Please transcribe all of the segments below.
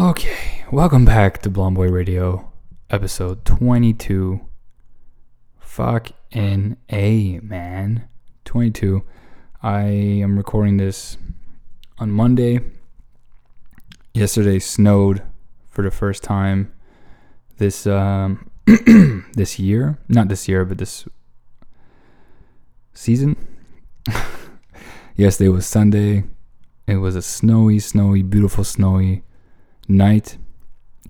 Okay, welcome back to Blonde Boy Radio, episode 22. Fucking A, man. 22. I am recording this on Monday. Yesterday snowed for the first time this this year. Not this year, but this season. Yesterday was Sunday. It was a beautiful snowy night.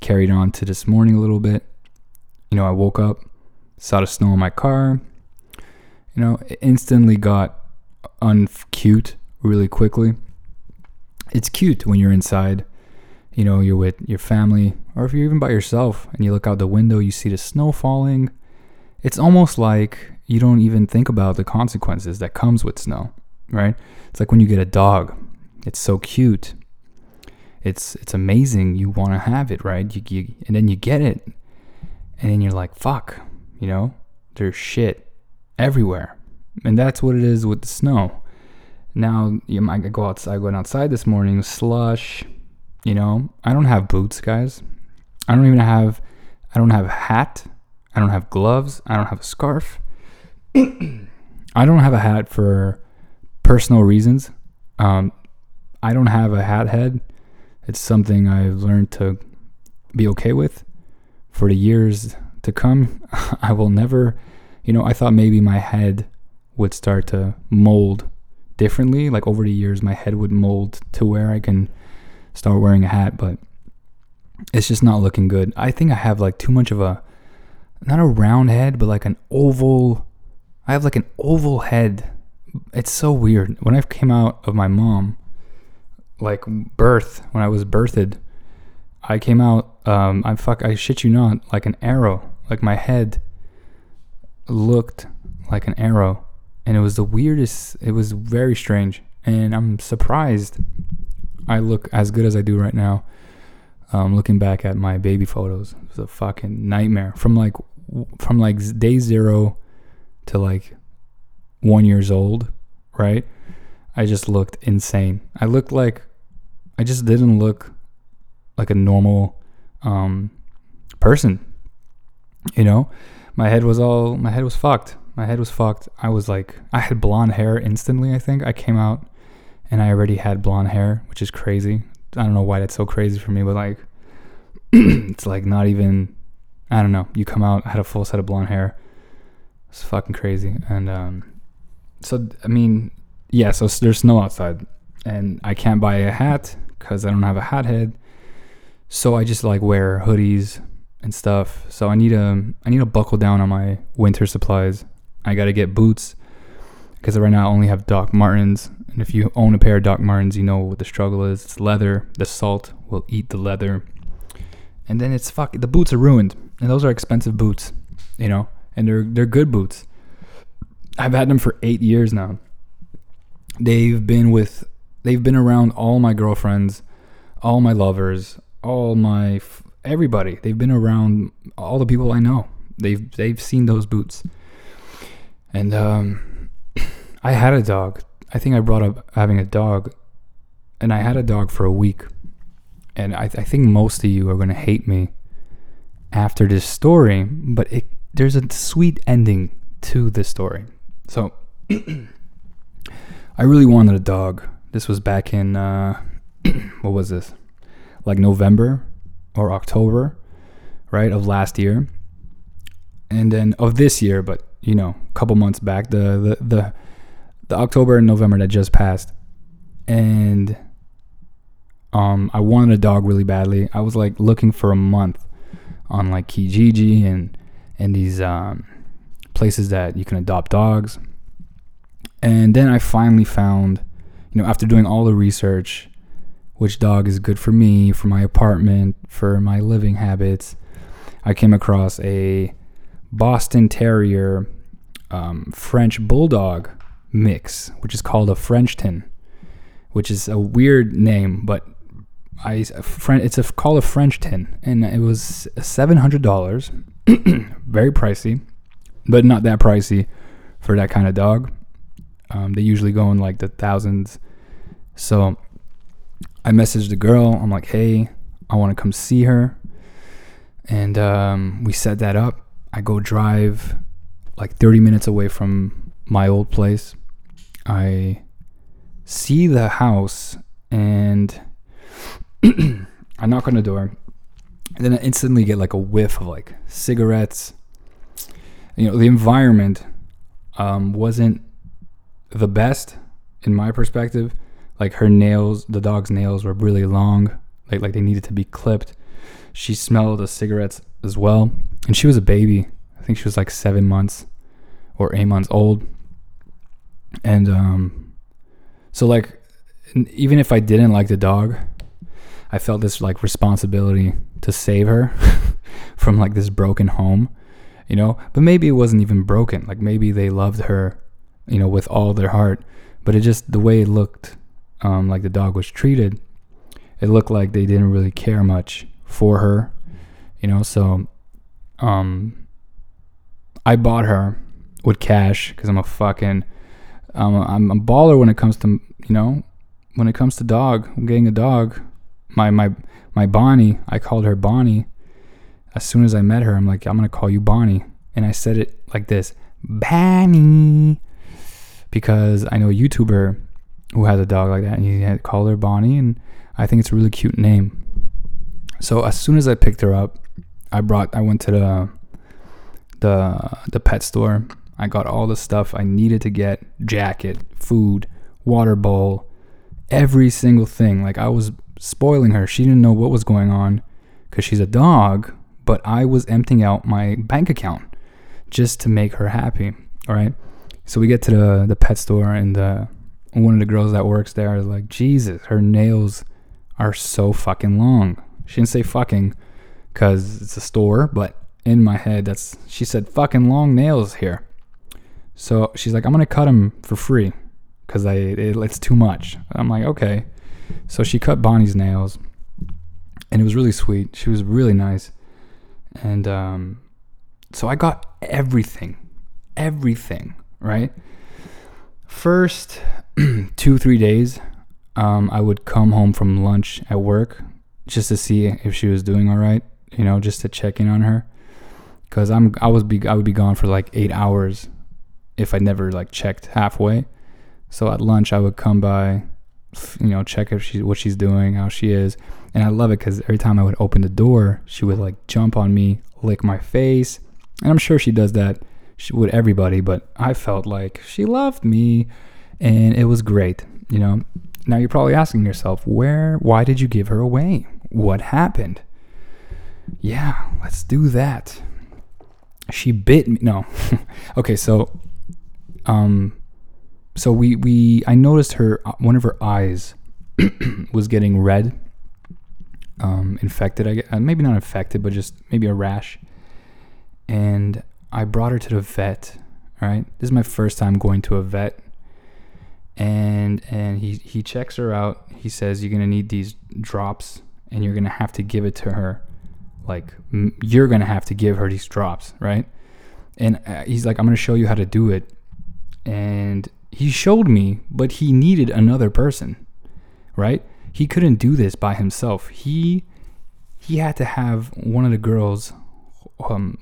Carried on to this morning a little bit. You know, I woke up, saw the snow in my car. You know, it instantly got uncute really quickly. It's cute when you're inside, you know, you're with your family, or if you're even by yourself and you look out the window, you see the snow falling. It's almost like you don't even think about the consequences that comes with snow, right? It's like when you get a dog. It's so cute. It's amazing. You want to have it, right? You and then you get it, and then you're like, fuck, you know, there's shit everywhere. And that's what it is with the snow. Now, you might go outside. I went outside this morning, slush, you know. I don't have boots, guys. I don't have a hat. I don't have gloves. I don't have a scarf. I don't have a hat for personal reasons. I don't have a hat head. It's something I've learned to be okay with for the years to come. I will never, you know, I thought maybe my head would start to mold differently. Like over the years, my head would mold to where I can start wearing a hat, but it's just not looking good. I think I have like too much of a, not a round head, but like an oval. I have like an oval head. It's so weird. When I came out of my mom, like birth, when I was birthed, I came out, I shit you not, like an arrow. Like my head looked like an arrow. And it was the weirdest, it was very strange. And I'm surprised I look as good as I do right now. Looking back at my baby photos, it was a fucking nightmare. From like day zero to like 1 year old, right? I just looked insane. I just didn't look like a normal person, you know? My head was fucked. I was like, I had blonde hair instantly, I think. I came out and I already had blonde hair, which is crazy. I don't know why that's so crazy for me, but like, it's like not even, I don't know. You come out, I had a full set of blonde hair. It's fucking crazy. And so there's snow outside and I can't buy a hat because I don't have a hat head. So I just like wear hoodies and stuff. So I need to buckle down on my winter supplies. I got to get boots because right now I only have Doc Martens. And if you own a pair of Doc Martens, you know what the struggle is. It's leather. The salt will eat the leather. And then the boots are ruined. And those are expensive boots, you know, and they're good boots. I've had them for 8 years now. They've been around all my girlfriends, all my lovers, all my everybody. They've been around all the people I know. They've seen those boots. And I had a dog. I think I brought up having a dog, and I had a dog for a week. And I think most of you are gonna hate me after this story, but there's a sweet ending to this story. So I really wanted a dog. This was back in what was this? Like November or October, right, of last year, and then of this year. But you know, a couple months back, the October and November that just passed, and I wanted a dog really badly. I was like looking for a month on like Kijiji and these places that you can adopt dogs, and then I finally found, you know, after doing all the research, which dog is good for me, for my apartment, for my living habits. I came across a Boston Terrier French Bulldog mix, which is called a Frenchton, which is a weird name, but called a Frenchton, and it was $700, very pricey, but not that pricey for that kind of dog. They usually go in like the thousands, so I messaged the girl. I'm like, hey, I want to come see her. And we set that up. I go drive like 30 minutes away from my old place. I see the house and I knock on the door. And then I instantly get like a whiff of like cigarettes. You know, the environment wasn't the best in my perspective. Like her nails, the dog's nails were really long. Like they needed to be clipped. She smelled the cigarettes as well. And she was a baby. I think she was like 7 months or 8 months old. And so like, even if I didn't like the dog, I felt this like responsibility to save her from like this broken home, you know. But maybe it wasn't even broken. Like maybe they loved her, you know, with all their heart. But it just, the way it looked, like the dog was treated, it looked like they didn't really care much for her, you know. So I bought her with cash because I'm a fucking I'm a baller when it comes to, you know, when it comes to dog. I'm getting a dog. My Bonnie, I called her Bonnie. As soon as I met her, I'm like, I'm gonna call you Bonnie. And I said it like this, Bonnie, because I know a YouTuber who has a dog like that, and he had called her Bonnie, and I think it's a really cute name. So as soon as I picked her up, I went to the pet store. I got all the stuff I needed to get: jacket, food, water bowl, every single thing. Like I was spoiling her. She didn't know what was going on because she's a dog, but I was emptying out my bank account just to make her happy. All right. So we get to the pet store, and one of the girls that works there is like, Jesus, her nails are so fucking long. She didn't say fucking because it's a store, but in my head, she said fucking long nails here. So she's like, I'm going to cut them for free because it's too much. I'm like, okay. So she cut Bonnie's nails, and it was really sweet. She was really nice. And so I got everything, right? First 2-3 days, I would come home from lunch at work just to see if she was doing all right, you know, just to check in on her, because I would be gone for like 8 hours if I never like checked halfway. So at lunch I would come by, you know, check if what she's doing, how she is. And I love it because every time I would open the door, she would like jump on me, lick my face, and I'm sure she does that with everybody, but I felt like she loved me, and it was great, you know. Now you're probably asking yourself, why did you give her away? What happened? Yeah, let's do that. She bit me. No. Okay, so I noticed her, one of her eyes was getting red, infected, I guess. Maybe not infected, but just maybe a rash. And I brought her to the vet, all right? This is my first time going to a vet. And he checks her out. He says, you're going to need these drops, and you're going to have to give it to her. Like, you're going to have to give her these drops, right? And he's like, I'm going to show you how to do it. And he showed me, but he needed another person, right? He couldn't do this by himself. He had to have one of the girls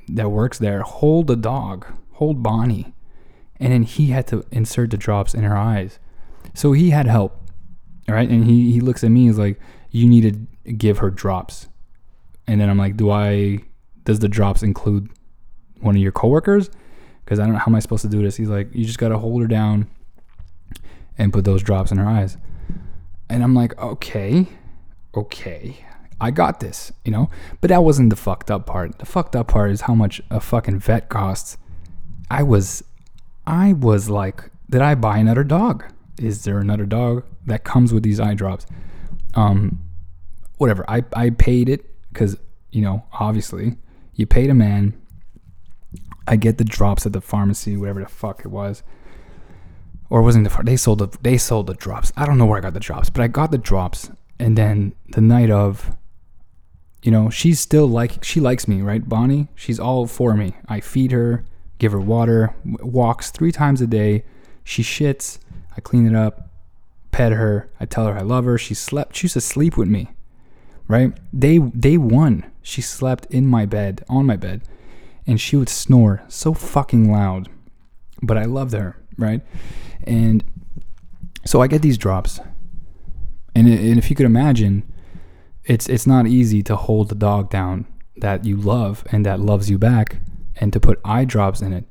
that works there hold Bonnie, and then he had to insert the drops in her eyes. So he had help, all right? And he looks at me, he's like, you need to give her drops. And then I'm like, does the drops include one of your coworkers? Because I don't know, how am I supposed to do this? He's like, you just got to hold her down and put those drops in her eyes. And I'm like, okay, I got this, you know. But that wasn't the fucked up part. The fucked up part is how much a fucking vet costs. I was like, did I buy another dog? Is there another dog that comes with these eye drops? Whatever. I paid it because, you know, obviously you paid a man. I get the drops at the pharmacy, whatever the fuck it was, or it wasn't the pharmacy. They sold the drops. I don't know where I got the drops, but I got the drops. And then the night of, you know, she's still like, she likes me, right? Bonnie, she's all for me. I feed her, give her water, walks 3 times a day. She shits. I clean it up, pet her. I tell her I love her. She slept. She used to sleep with me. right? Day one, she slept in my bed, on my bed, and she would snore so fucking loud. But I loved her, right? And so I get these drops. And if you could imagine, it's not easy to hold the dog down that you love and that loves you back and to put eye drops in it.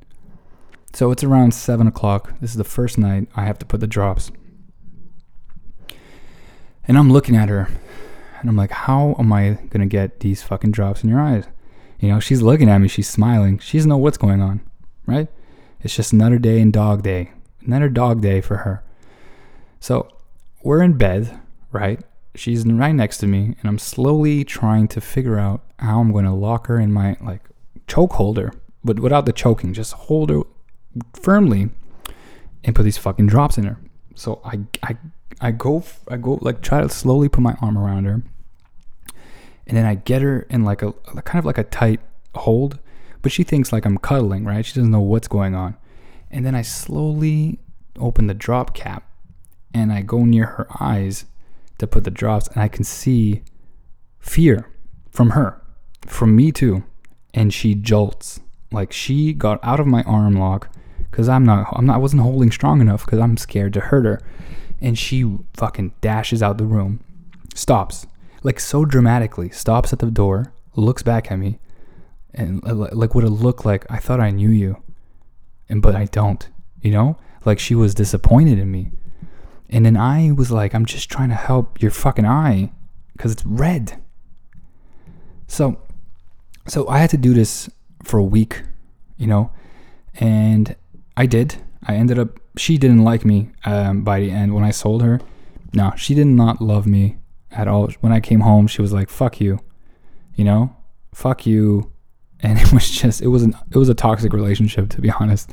So it's around 7 o'clock. This is the first night I have to put the drops. And I'm looking at her. And I'm like, how am I going to get these fucking drops in your eyes? You know, she's looking at me. She's smiling. She doesn't know what's going on, right? It's just another day in dog day. Another dog day for her. So we're in bed, right? She's right next to me. And I'm slowly trying to figure out how I'm going to lock her in my, like, choke holder. But without the choking. Just hold her firmly and put these fucking drops in her. So I go like try to slowly put my arm around her, and then I get her in like a kind of like a tight hold, but she thinks like I'm cuddling, right? She doesn't know what's going on. And then I slowly open the drop cap and I go near her eyes to put the drops, and I can see fear from her, from me too. And she jolts, like she got out of my arm lock because I wasn't holding strong enough because I'm scared to hurt her. And she fucking dashes out the room, stops, like so dramatically, stops at the door, looks back at me, and like what it looked like, I thought I knew you, but I don't, you know? Like she was disappointed in me. And then I was like, I'm just trying to help your fucking eye because it's red. So I had to do this for a week, you know? And I did. I ended up, she didn't like me by the end when I sold her. No, she did not love me at all. When I came home, she was like, fuck you, you know, fuck you. And it was just, it was a toxic relationship, to be honest.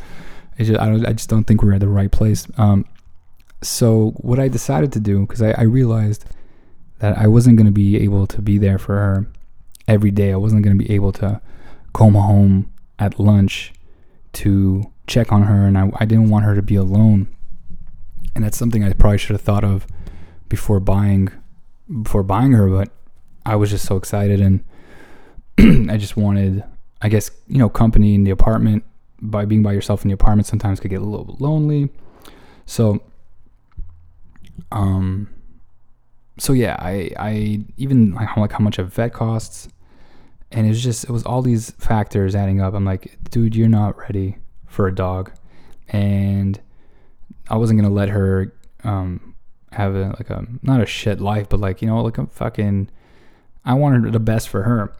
I just don't think we were at the right place. So what I decided to do, because I realized that I wasn't going to be able to be there for her every day. I wasn't going to be able to come home at lunch to check on her, and I didn't want her to be alone. And that's something I probably should have thought of before buying her, but I was just so excited, and I just wanted, I guess, you know, company in the apartment. By being by yourself in the apartment sometimes could get a little bit lonely. So yeah, I even like how much a vet costs, and it was all these factors adding up. I'm like, dude, you're not ready for a dog, and I wasn't gonna let her have a not a shit life, but like, you know, like I wanted the best for her.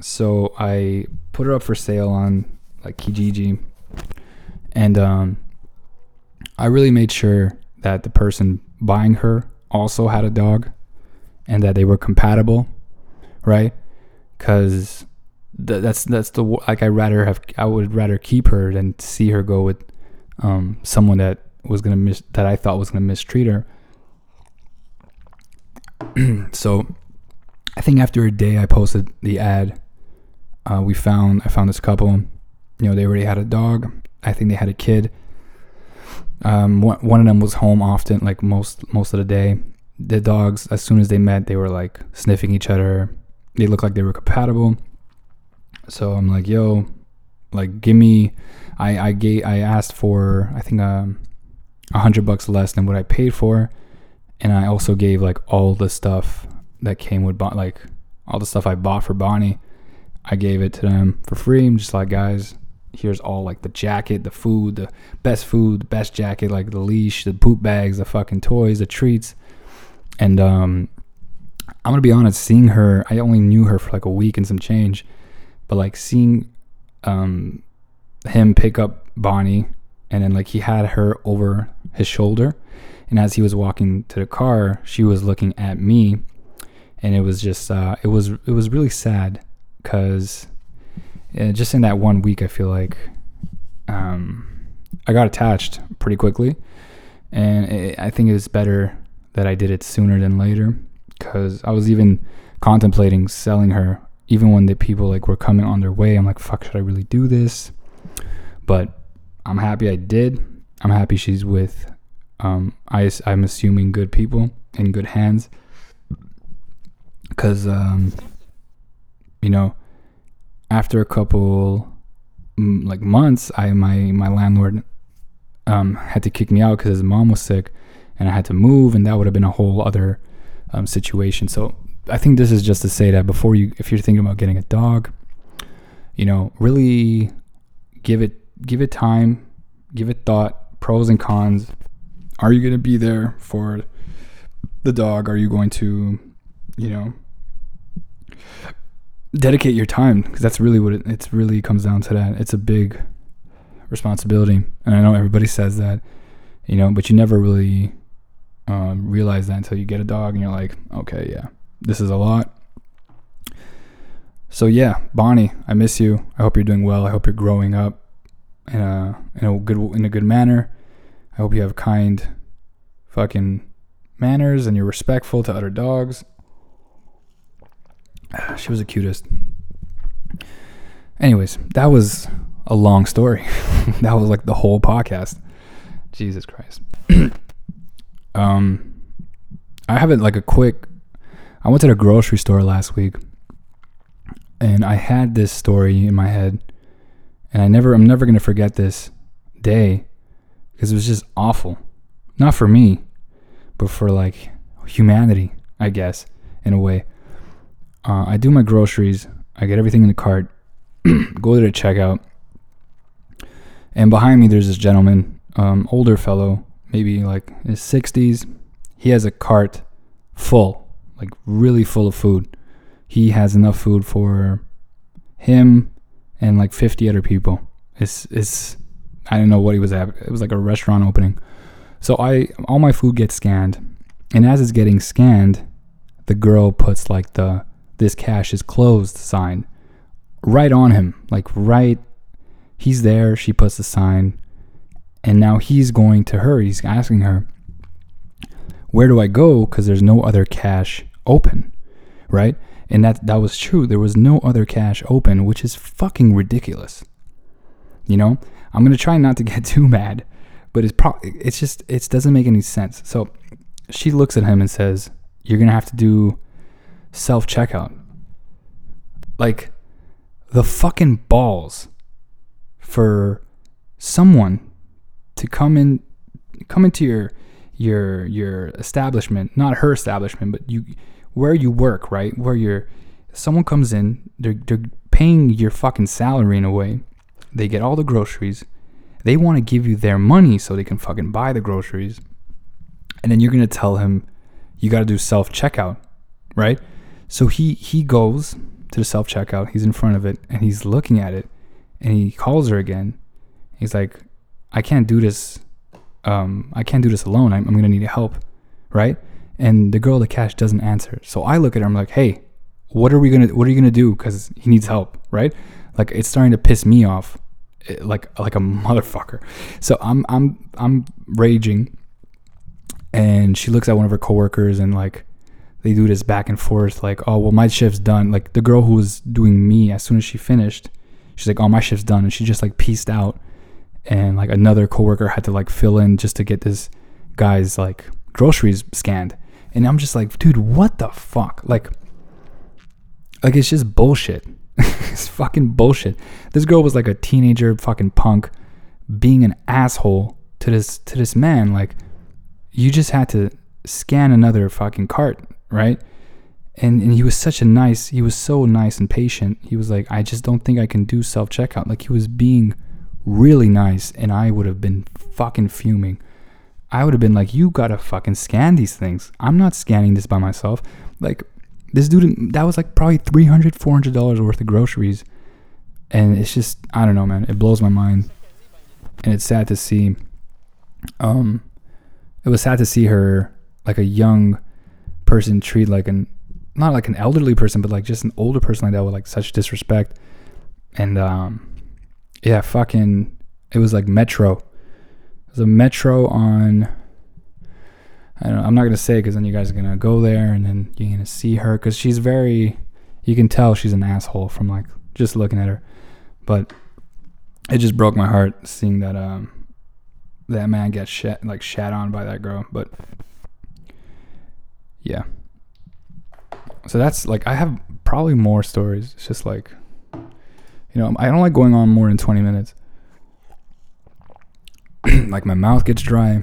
So I put her up for sale on like Kijiji, and I really made sure that the person buying her also had a dog, and that they were compatible, right? Because I would rather keep her than see her go with someone that I thought was gonna mistreat her. So I think after a day I posted the ad, I found this couple, you know, they already had a dog. I think they had a kid. One of them was home often, like most of the day. The dogs, as soon as they met, they were like sniffing each other. They looked like they were compatible. So I'm like, yo, like, give me, I asked for, I think, $100 less than what I paid for. And I also gave like all the stuff that came with, like all the stuff I bought for Bonnie. I gave it to them for free. I'm just like, guys, here's all like the jacket, the food, the best jacket, like the leash, the poop bags, the fucking toys, the treats. And, I'm going to be honest, seeing her, I only knew her for like a week and some change. But like seeing him pick up Bonnie, and then like he had her over his shoulder, and as he was walking to the car, she was looking at me, and it was just it was really sad, because just in that one week I feel like I got attached pretty quickly, and I think it was better that I did it sooner than later, because I was even contemplating selling her. Even when the people like were coming on their way, I'm like, fuck, should I really do this? But I'm happy I did. I'm happy she's with, I'm assuming, good people in good hands. because, you know, after a couple like months, my landlord had to kick me out because his mom was sick, and I had to move, and that would have been a whole other situation. So I think this is just to say that before you, if you're thinking about getting a dog, you know, really give it time, give it thought, pros and cons. Are you going to be there for the dog? Are you going to, you know, dedicate your time? Because that's really what it's really comes down to. That it's a big responsibility, and I know everybody says that, you know, but you never really realize that until you get a dog and you're like, okay, yeah, this is a lot. So yeah, Bonnie, I miss you. I hope you're doing well. I hope you're growing up in a good manner. I hope you have kind fucking manners and you're respectful to other dogs. She was the cutest. Anyways, that was a long story. That was like the whole podcast. Jesus Christ. I have it like a quick. I went to the grocery store last week, and I had this story in my head, and I'm never gonna forget this day because it was just awful. Not for me, but for like humanity, I guess, in a way. I do my groceries, I get everything in the cart, go to the checkout, and behind me there's this gentleman, older fellow, maybe like in his 60s. He has a cart full, like really full of food. He has enough food for him and like 50 other people. It's I don't know what he was at. It was like a restaurant opening. So all my food gets scanned, and as it's getting scanned, the girl puts like this cash is closed sign right on him, like right, he's there, she puts the sign, and now he's going to her, he's asking her, where do I go, because there's no other cash open, right? And that was true, there was no other cash open, which is fucking ridiculous. You know, I'm gonna try not to get too mad, but it doesn't make any sense. So she looks at him and says, you're gonna have to do self-checkout. Like, the fucking balls for someone to come into your establishment, not her establishment, but where you work, right? Where someone comes in, they're paying your fucking salary in a way. They get all the groceries. They want to give you their money so they can fucking buy the groceries. And then you're gonna tell him you gotta do self-checkout, right? So he goes to the self-checkout, he's in front of it, and he's looking at it, and he calls her again. He's like, I can't do this alone, I'm gonna need help, right? And the girl at the cash doesn't answer. So I look at her, I'm like, hey, what are you gonna do, because he needs help, right? Like, it's starting to piss me off like a motherfucker. So I'm raging, and she looks at one of her coworkers, and like, they do this back and forth, like, oh, well, my shift's done. Like, the girl who was doing me, as soon as she finished, she's like, oh, my shift's done. And she just, like, peaced out. And, like, another coworker had to, like, fill in just to get this guy's, like, groceries scanned. And I'm just like, dude, what the fuck? Like it's just bullshit. It's fucking bullshit. This girl was, like, a teenager fucking punk being an asshole to this man. Like, you just had to scan another fucking cart, right? And he was so nice and patient. He was like, I just don't think I can do self-checkout. Like, he was being really nice, and I would have been fucking fuming. I would have been like, you gotta fucking scan these things. I'm not scanning this by myself. Like, this dude, that was like probably $300, $400 worth of groceries. And it's just, I don't know, man, it blows my mind. And it's sad to see, it was sad to see her, like a young person, treat like not like an elderly person, but like just an older person like that with like such disrespect. And yeah, fucking, it was like Metro. It was a Metro on, I don't know, I'm not gonna say, because then you guys are gonna go there and then you're gonna see her, because she's very, you can tell she's an asshole from like just looking at her. But it just broke my heart seeing that that man gets shat on by that girl. But yeah, So that's like, I have probably more stories. It's just like, you know, I don't like going on more than 20 minutes. Like my mouth gets dry.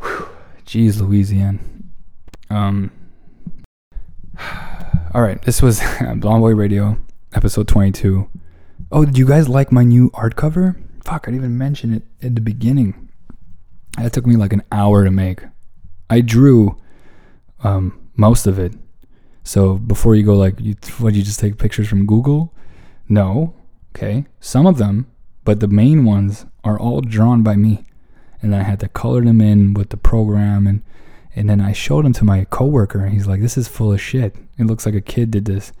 Whew. Jeez, Louisiana. All right, this was Blonde Boy Radio, episode 22. Oh, did you guys like my new art cover? Fuck, I didn't even mention it at the beginning. That took me like an hour to make. I drew most of it. So before you go like, you just take pictures from Google? No. Okay. Some of them, but the main ones are all drawn by me. And I had to color them in with the program. And then I showed them to my coworker. And he's like, this is full of shit. It looks like a kid did this.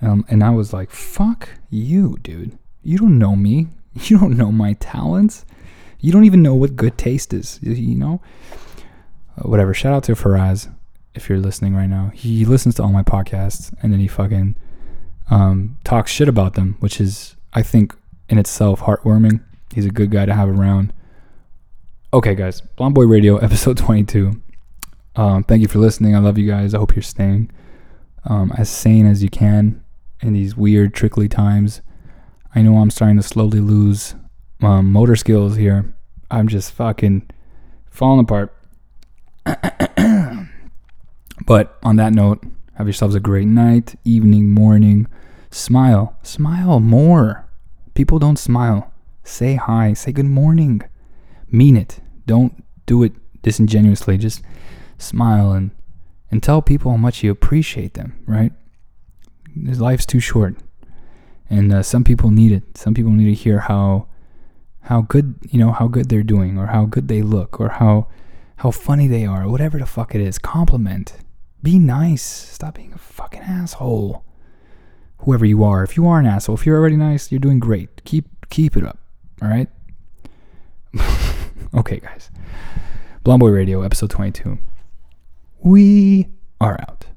And I was like, fuck you, dude. You don't know me. You don't know my talents. You don't even know what good taste is, you know? Whatever. Shout out to Faraz, if you're listening right now. He listens to all my podcasts. And then he fucking talks shit about them, which is, I think, in itself, heartwarming. He's a good guy to have around. Okay, guys. Blonde Boy Radio, episode 22. Thank you for listening. I love you guys. I hope you're staying as sane as you can in these weird, trickly times. I know I'm starting to slowly lose motor skills here. I'm just fucking falling apart. But on that note, have yourselves a great night, evening, morning. Smile. Smile more. People don't smile. Say hi. Say good morning. Mean it. Don't do it disingenuously. Just smile and tell people how much you appreciate them, right? Life's too short. And some people need it. Some people need to hear how good they're doing, or how good they look, or how funny they are, or whatever the fuck it is. Compliment. Be nice. Stop being a fucking asshole. Whoever you are. If you are an asshole, if you're already nice, you're doing great. Keep it up. All right? Okay, guys. Blonde Boy Radio, episode 22. We are out.